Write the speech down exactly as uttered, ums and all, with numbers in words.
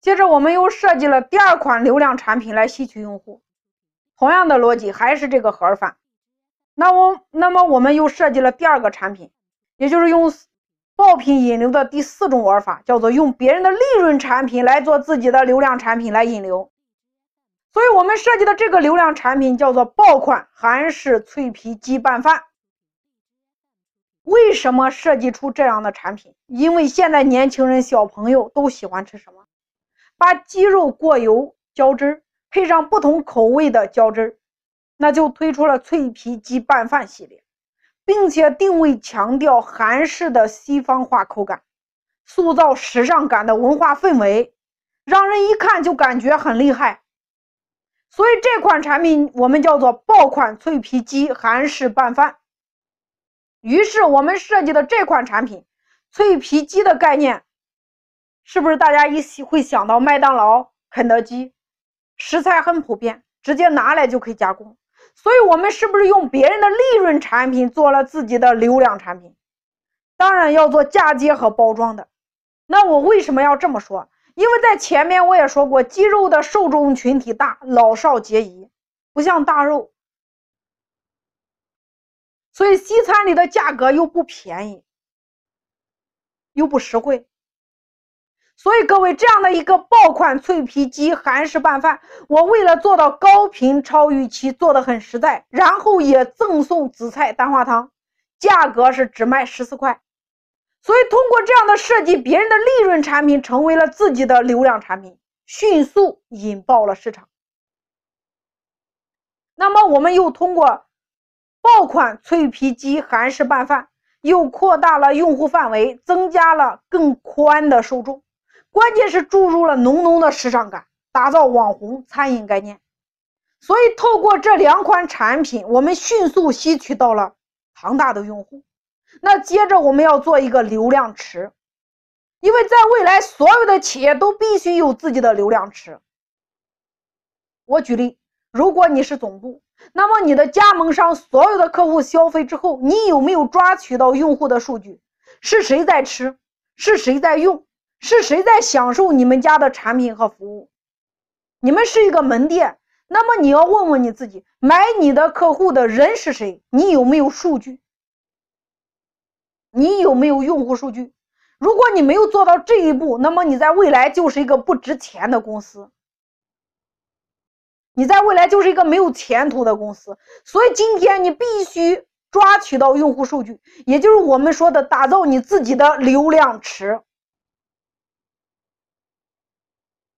接着我们又设计了第二款流量产品来吸取用户，同样的逻辑还是这个盒饭。那我那么我们又设计了第二个产品，也就是用爆品引流的第四种玩法，叫做用别人的利润产品来做自己的流量产品来引流。所以我们设计的这个流量产品叫做爆款韩式脆皮鸡拌饭。为什么设计出这样的产品？因为现在年轻人、小朋友都喜欢吃什么？把鸡肉过油浇汁，配上不同口味的浇汁，那就推出了脆皮鸡拌饭系列，并且定位强调韩式的西方化口感，塑造时尚感的文化氛围，让人一看就感觉很厉害。所以这款产品我们叫做爆款脆皮鸡韩式拌饭。于是我们设计的这款产品，脆皮鸡的概念，是不是大家一起会想到麦当劳、肯德基？食材很普遍，直接拿来就可以加工。所以我们是不是用别人的利润产品做了自己的流量产品？当然要做嫁接和包装的。那我为什么要这么说？因为在前面我也说过，鸡肉的受众群体大，老少皆宜，不像大肉。所以西餐里的价格又不便宜，又不实惠。所以各位，这样的一个爆款脆皮鸡韩式拌饭，我为了做到高频超预期，做得很实在，然后也赠送紫菜蛋花汤，价格是只卖十四块。所以通过这样的设计，别人的利润产品成为了自己的流量产品，迅速引爆了市场。那么我们又通过爆款脆皮鸡韩式拌饭，又扩大了用户范围，增加了更宽的受众，关键是注入了浓浓的时尚感，打造网红餐饮概念。所以透过这两款产品，我们迅速吸取到了庞大的用户。那接着我们要做一个流量池，因为在未来所有的企业都必须有自己的流量池。我举例，如果你是总部，那么你的加盟商所有的客户消费之后，你有没有抓取到用户的数据？是谁在吃？是谁在用？是谁在享受你们家的产品和服务？你们是一个门店，那么你要问问你自己，买你的客户的人是谁？你有没有数据？你有没有用户数据？如果你没有做到这一步，那么你在未来就是一个不值钱的公司，你在未来就是一个没有前途的公司。所以今天你必须抓取到用户数据，也就是我们说的打造你自己的流量池。